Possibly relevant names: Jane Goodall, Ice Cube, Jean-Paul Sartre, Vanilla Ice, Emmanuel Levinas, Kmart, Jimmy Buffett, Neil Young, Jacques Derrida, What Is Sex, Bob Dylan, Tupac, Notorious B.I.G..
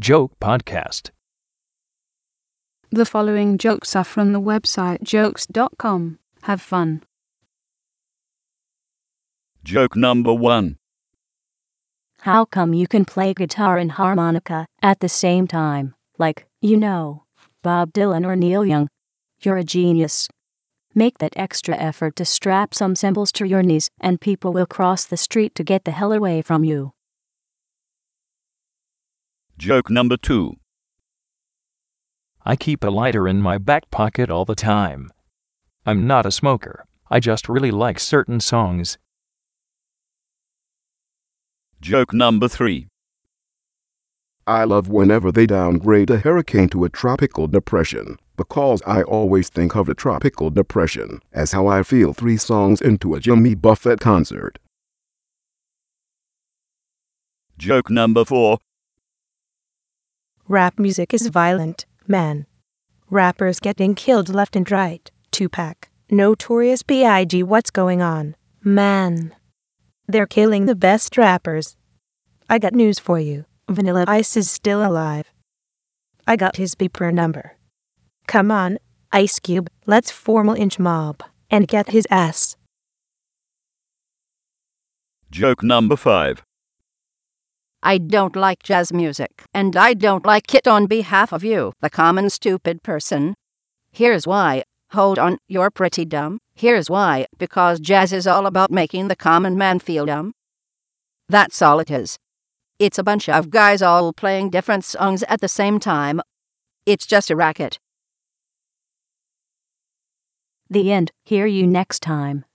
Joke Podcast. The following jokes are from the website jokes.com. Have fun. Joke number 1. How come you can play guitar and harmonica at the same time, like, you know, Bob Dylan or Neil Young? You're a genius. Make that extra effort to strap some cymbals to your knees, and people will cross the street to get the hell away from you. Joke number 2. I keep a lighter in my back pocket all the time. I'm not a smoker. I just really like certain songs. Joke number 3. I love whenever they downgrade a hurricane to a tropical depression, because I always think of the tropical depression as how I feel 3 songs into a Jimmy Buffett concert. Joke number 4. Rap music is violent, man. Rappers getting killed left and right. Tupac, Notorious B.I.G. What's going on, man? They're killing the best rappers. I got news for you. Vanilla Ice is still alive. I got his beeper number. Come on, Ice Cube, let's form an inch mob and get his ass. Joke number 5. I don't like jazz music, and I don't like it on behalf of you, the common stupid person. Here's why. Hold on, you're pretty dumb. Here's why. Because jazz is all about making the common man feel dumb. That's all it is. It's a bunch of guys all playing different songs at the same time. It's just a racket. The end. Hear you next time.